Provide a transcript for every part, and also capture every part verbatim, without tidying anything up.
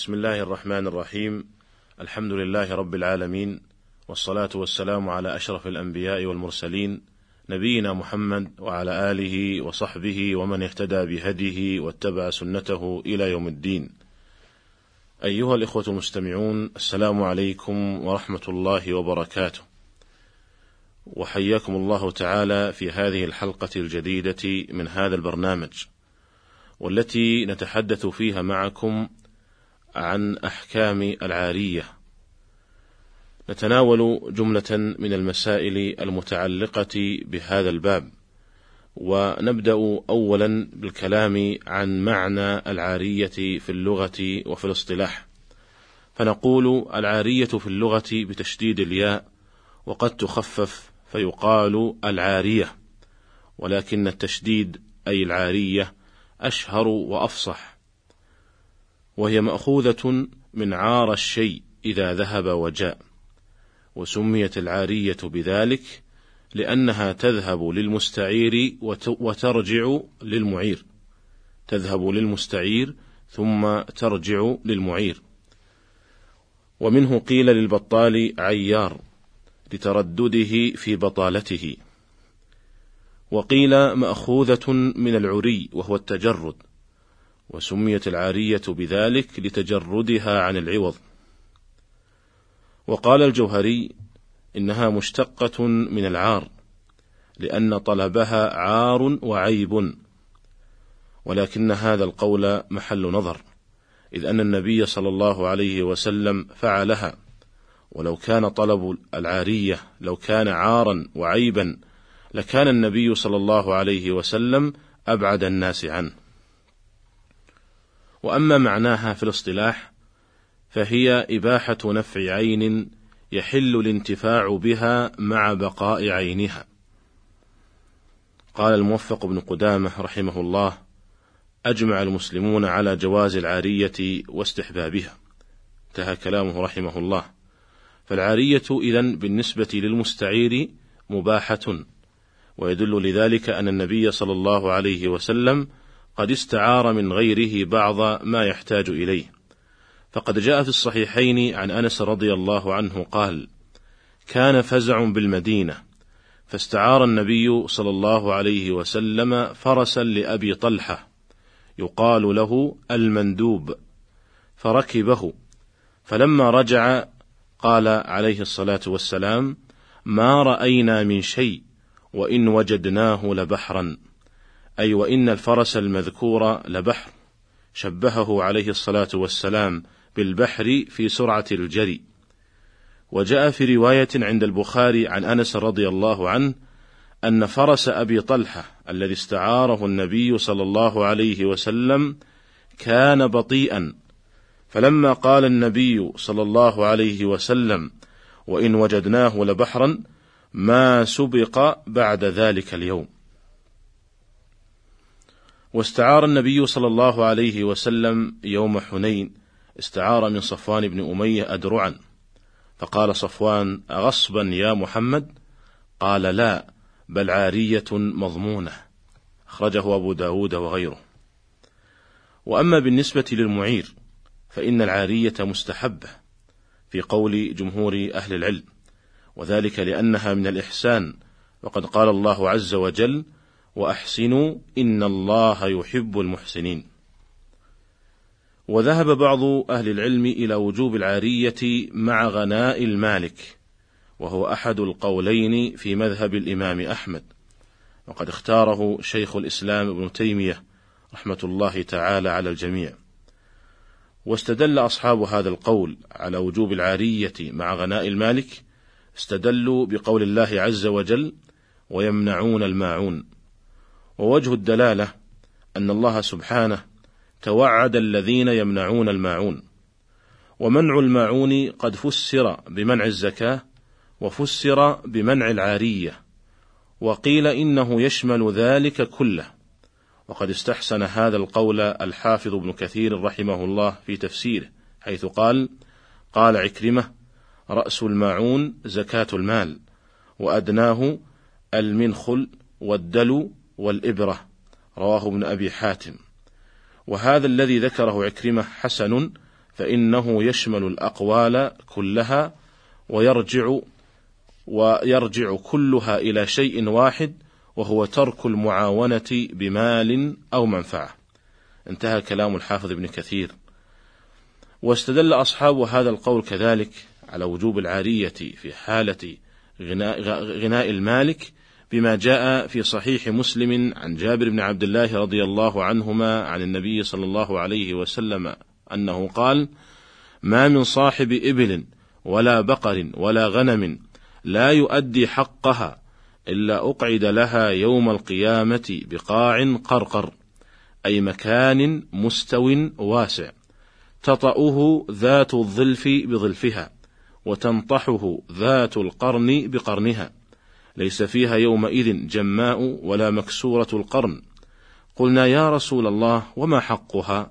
بسم الله الرحمن الرحيم. الحمد لله رب العالمين، والصلاة والسلام على أشرف الأنبياء والمرسلين، نبينا محمد وعلى آله وصحبه ومن اهتدى بهديه واتبع سنته إلى يوم الدين. أيها الإخوة المستمعون، السلام عليكم ورحمة الله وبركاته، وحياكم الله تعالى في هذه الحلقة الجديدة من هذا البرنامج، والتي نتحدث فيها معكم عن أحكام العارية. نتناول جملة من المسائل المتعلقة بهذا الباب، ونبدأ أولا بالكلام عن معنى العارية في اللغة وفي الاصطلاح. فنقول العارية في اللغة بتشديد الياء، وقد تخفف فيقال العارية، ولكن التشديد أي العارية أشهر وأفصح، وهي مأخوذة من عار الشيء إذا ذهب وجاء، وسميت العارية بذلك لأنها تذهب للمستعير وترجع للمعير، تذهب للمستعير ثم ترجع للمعير. ومنه قيل للبطال عيار لتردده في بطالته. وقيل مأخوذة من العري وهو التجرد، وسميت العارية بذلك لتجردها عن العوض. وقال الجوهري إنها مشتقة من العار، لأن طلبها عار وعيب، ولكن هذا القول محل نظر، إذ أن النبي صلى الله عليه وسلم فعلها، ولو كان طلب العارية لو كان عارا وعيبا لكان النبي صلى الله عليه وسلم أبعد الناس عنه. وأما معناها في الاصطلاح فهي إباحة نفع عين يحل الانتفاع بها مع بقاء عينها. قال الموفق بن قدامة رحمه الله: أجمع المسلمون على جواز العارية واستحبابها. انتهى كلامه رحمه الله. فالعارية إذن بالنسبة للمستعير مباحة، ويدل لذلك أن النبي صلى الله عليه وسلم قد استعار من غيره بعض ما يحتاج إليه، فقد جاء في الصحيحين عن أنس رضي الله عنه قال: كان فزع بالمدينة، فاستعار النبي صلى الله عليه وسلم فرسا لأبي طلحة يقال له المندوب، فركبه، فلما رجع قال عليه الصلاة والسلام: ما رأينا من شيء وإن وجدناه لبحرا، أي وإن الفرس المذكور لبحر، شبهه عليه الصلاة والسلام بالبحر في سرعة الجري. وجاء في رواية عند البخاري عن أنس رضي الله عنه أن فرس أبي طلحة الذي استعاره النبي صلى الله عليه وسلم كان بطيئا، فلما قال النبي صلى الله عليه وسلم: وإن وجدناه لبحرا، ما سبق بعد ذلك اليوم. واستعار النبي صلى الله عليه وسلم يوم حنين، استعار من صفوان بن أمية أدرعا، فقال صفوان: أغصبا يا محمد؟ قال: لا، بل عارية مضمونة. أخرجه أبو داود وغيره. وأما بالنسبة للمعير فإن العارية مستحبة في قول جمهور أهل العلم، وذلك لأنها من الإحسان، وقد قال الله عز وجل: وأحسنوا إن الله يحب المحسنين. وذهب بعض أهل العلم إلى وجوب العارية مع غناء المالك، وهو أحد القولين في مذهب الإمام أحمد، وقد اختاره شيخ الإسلام ابن تيمية رحمة الله تعالى على الجميع. واستدل أصحاب هذا القول على وجوب العارية مع غناء المالك، استدلوا بقول الله عز وجل: ويمنعون الماعون. ووجه الدلالة أن الله سبحانه توعد الذين يمنعون الماعون، ومنع الماعون قد فسر بمنع الزكاة، وفسر بمنع العارية، وقيل إنه يشمل ذلك كله. وقد استحسن هذا القول الحافظ ابن كثير رحمه الله في تفسيره، حيث قال: قال عكرمة: رأس الماعون زكاة المال، وأدناه المنخل والدلو والإبرة. رواه ابن أبي حاتم. وهذا الذي ذكره عكرمة حسن، فإنه يشمل الأقوال كلها ويرجع ويرجع كلها إلى شيء واحد وهو ترك المعاونة بمال أو منفعة. انتهى كلام الحافظ ابن كثير. واستدل أصحاب هذا القول كذلك على وجوب العارية في حالة غناء, غناء المالك بما جاء في صحيح مسلم عن جابر بن عبد الله رضي الله عنهما عن النبي صلى الله عليه وسلم أنه قال: ما من صاحب إبل ولا بقر ولا غنم لا يؤدي حقها إلا أقعد لها يوم القيامة بقاع قرقر، أي مكان مستو واسع تطأه ذات الظلف بظلفها وتنطحه ذات القرن بقرنها، ليس فيها يومئذ جماء ولا مكسورة القرن. قلنا: يا رسول الله، وما حقها؟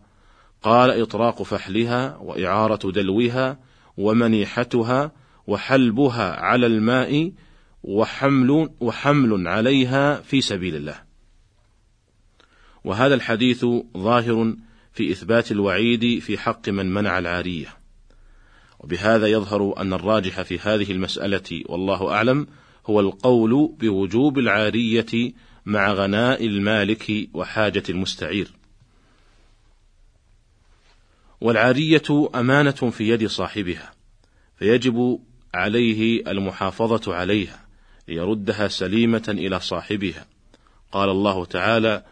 قال: إطراق فحلها وإعارة دلوها ومنيحتها وحلبها على الماء وحمل, وحمل عليها في سبيل الله. وهذا الحديث ظاهر في إثبات الوعيد في حق من منع العارية، وبهذا يظهر أن الراجح في هذه المسألة والله أعلم هو القول بوجوب العارية مع غناء المالك وحاجة المستعير. والعارية أمانة في يد صاحبها، فيجب عليه المحافظة عليها ليردها سليمة إلى صاحبها. قال الله تعالى: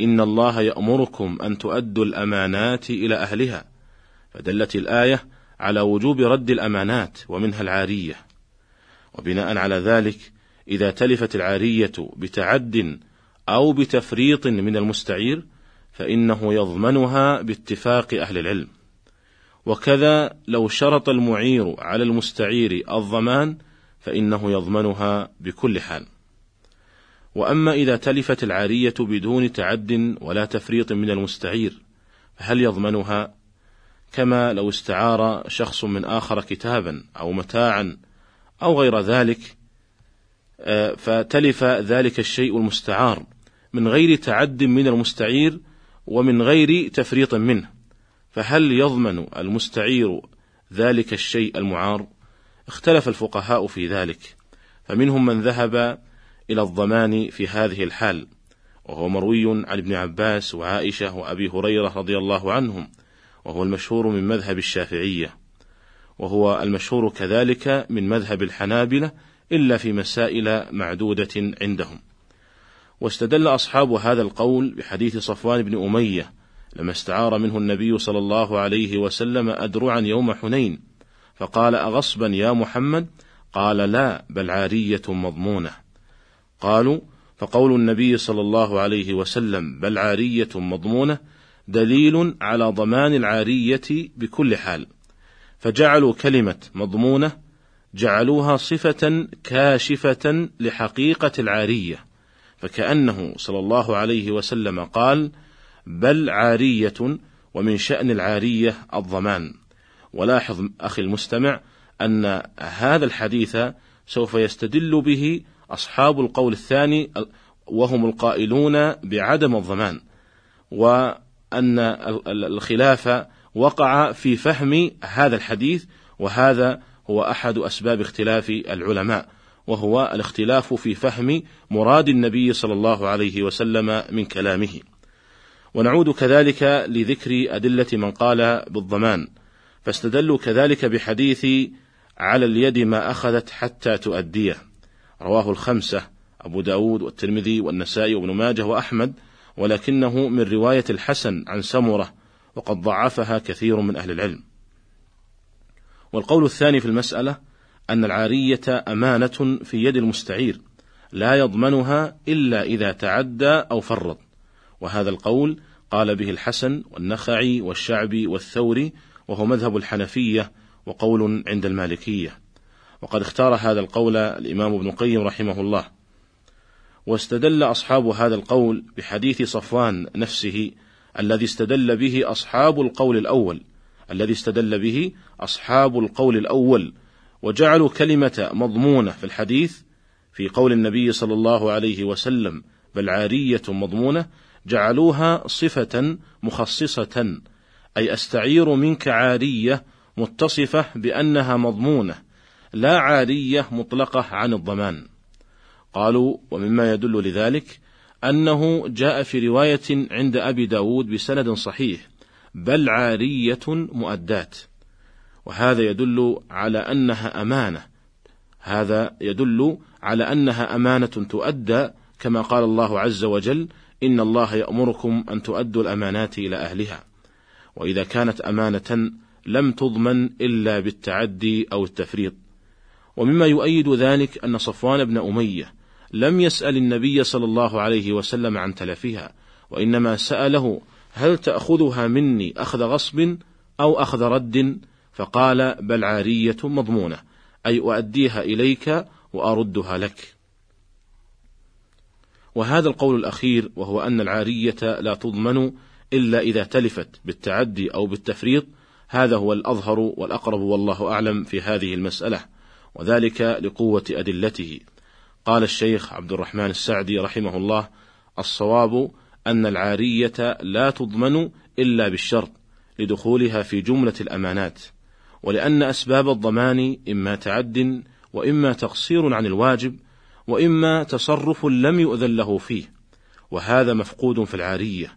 إن الله يأمركم أن تؤدوا الأمانات إلى أهلها، فدلت الآية على وجوب رد الأمانات ومنها العارية. وبناء على ذلك إذا تلفت العارية بتعد أو بتفريط من المستعير فإنه يضمنها باتفاق أهل العلم. وكذا لو شرط المعير على المستعير الضمان فإنه يضمنها بكل حال. وأما إذا تلفت العارية بدون تعد ولا تفريط من المستعير فهل يضمنها؟ كما لو استعار شخص من آخر كتابا أو متاعا أو غير ذلك فتلف ذلك الشيء المستعار من غير تعد من المستعير ومن غير تفريط منه، فهل يضمن المستعير ذلك الشيء المعار؟ اختلف الفقهاء في ذلك، فمنهم من ذهب إلى الضمان في هذه الحال، وهو مروي عن ابن عباس وعائشة وأبي هريرة رضي الله عنهم، وهو المشهور من مذهب الشافعية، وهو المشهور كذلك من مذهب الحنابلة إلا في مسائل معدودة عندهم. واستدل أصحاب هذا القول بحديث صفوان بن أمية لما استعار منه النبي صلى الله عليه وسلم أدرعا يوم حنين، فقال: أغصبا يا محمد؟ قال: لا، بل عارية مضمونة. قالوا: فقول النبي صلى الله عليه وسلم بل عارية مضمونة دليل على ضمان العارية بكل حال، فجعلوا كلمة مضمونة جعلوها صفة كاشفة لحقيقة العارية، فكأنه صلى الله عليه وسلم قال: بل عارية ومن شأن العارية الضمان. ولاحظ أخي المستمع أن هذا الحديث سوف يستدل به أصحاب القول الثاني وهم القائلون بعدم الضمان، وأن الخلاف وقع في فهم هذا الحديث، وهذا هو أحد أسباب اختلاف العلماء، وهو الاختلاف في فهم مراد النبي صلى الله عليه وسلم من كلامه. ونعود كذلك لذكر أدلة من قال بالضمان، فاستدلوا كذلك بحديث على اليد ما أخذت حتى تؤديه، رواه الخمسة أبو داود والترمذي والنسائي وابن ماجه وأحمد، ولكنه من رواية الحسن عن سمرة، وقد ضعفها كثير من أهل العلم. والقول الثاني في المسألة أن العارية أمانة في يد المستعير لا يضمنها إلا إذا تعدى أو فرط، وهذا القول قال به الحسن والنخعي والشعبي والثوري، وهو مذهب الحنفية وقول عند المالكية، وقد اختار هذا القول الإمام ابن القيم رحمه الله. واستدل أصحاب هذا القول بحديث صفوان نفسه الذي استدل به أصحاب القول الأول الذي استدل به أصحاب القول الأول وجعلوا كلمة مضمونة في الحديث في قول النبي صلى الله عليه وسلم بل عارية مضمونة جعلوها صفة مخصصة أي أستعير منك عارية متصفة بأنها مضمونة لا عارية مطلقة عن الضمان. قالوا ومما يدل لذلك أنه جاء في رواية عند أبي داود بسند صحيح بل عارية مؤدات، وهذا يدل على أنها أمانة هذا يدل على أنها أمانة تؤدى، كما قال الله عز وجل إن الله يأمركم أن تؤدوا الأمانات إلى أهلها، وإذا كانت أمانة لم تضمن إلا بالتعدي أو التفريط. ومما يؤيد ذلك أن صفوان بن أمية لم يسأل النبي صلى الله عليه وسلم عن تلفها، وإنما سأله هل تأخذها مني أخذ غصب أو أخذ رد، فقال بل عارية مضمونة أي أؤديها إليك وأردها لك. وهذا القول الأخير وهو أن العارية لا تضمن إلا إذا تلفت بالتعدي أو بالتفريط، هذا هو الأظهر والأقرب والله أعلم في هذه المسألة، وذلك لقوة أدلته. قال الشيخ عبد الرحمن السعدي رحمه الله الصواب أن العارية لا تضمن إلا بالشرط لدخولها في جملة الأمانات، ولأن أسباب الضمان إما تعد وإما تقصير عن الواجب وإما تصرف لم يؤذن له فيه، وهذا مفقود في العارية،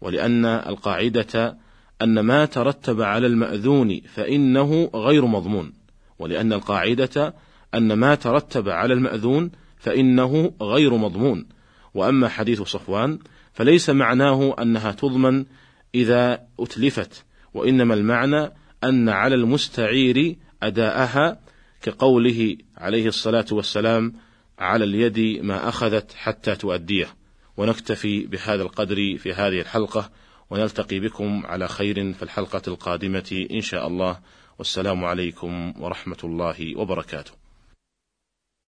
ولأن القاعدة أن ما ترتب على المأذون فإنه غير مضمون ولأن القاعدة أن ما ترتب على المأذون فإنه غير مضمون. وأما حديث صفوان فليس معناه أنها تضمن إذا أتلفت، وإنما المعنى أن على المستعير أداءها، كقوله عليه الصلاة والسلام على اليد ما أخذت حتى تؤديه. ونكتفي بهذا القدر في هذه الحلقة، ونلتقي بكم على خير في الحلقة القادمة إن شاء الله، والسلام عليكم ورحمة الله وبركاته.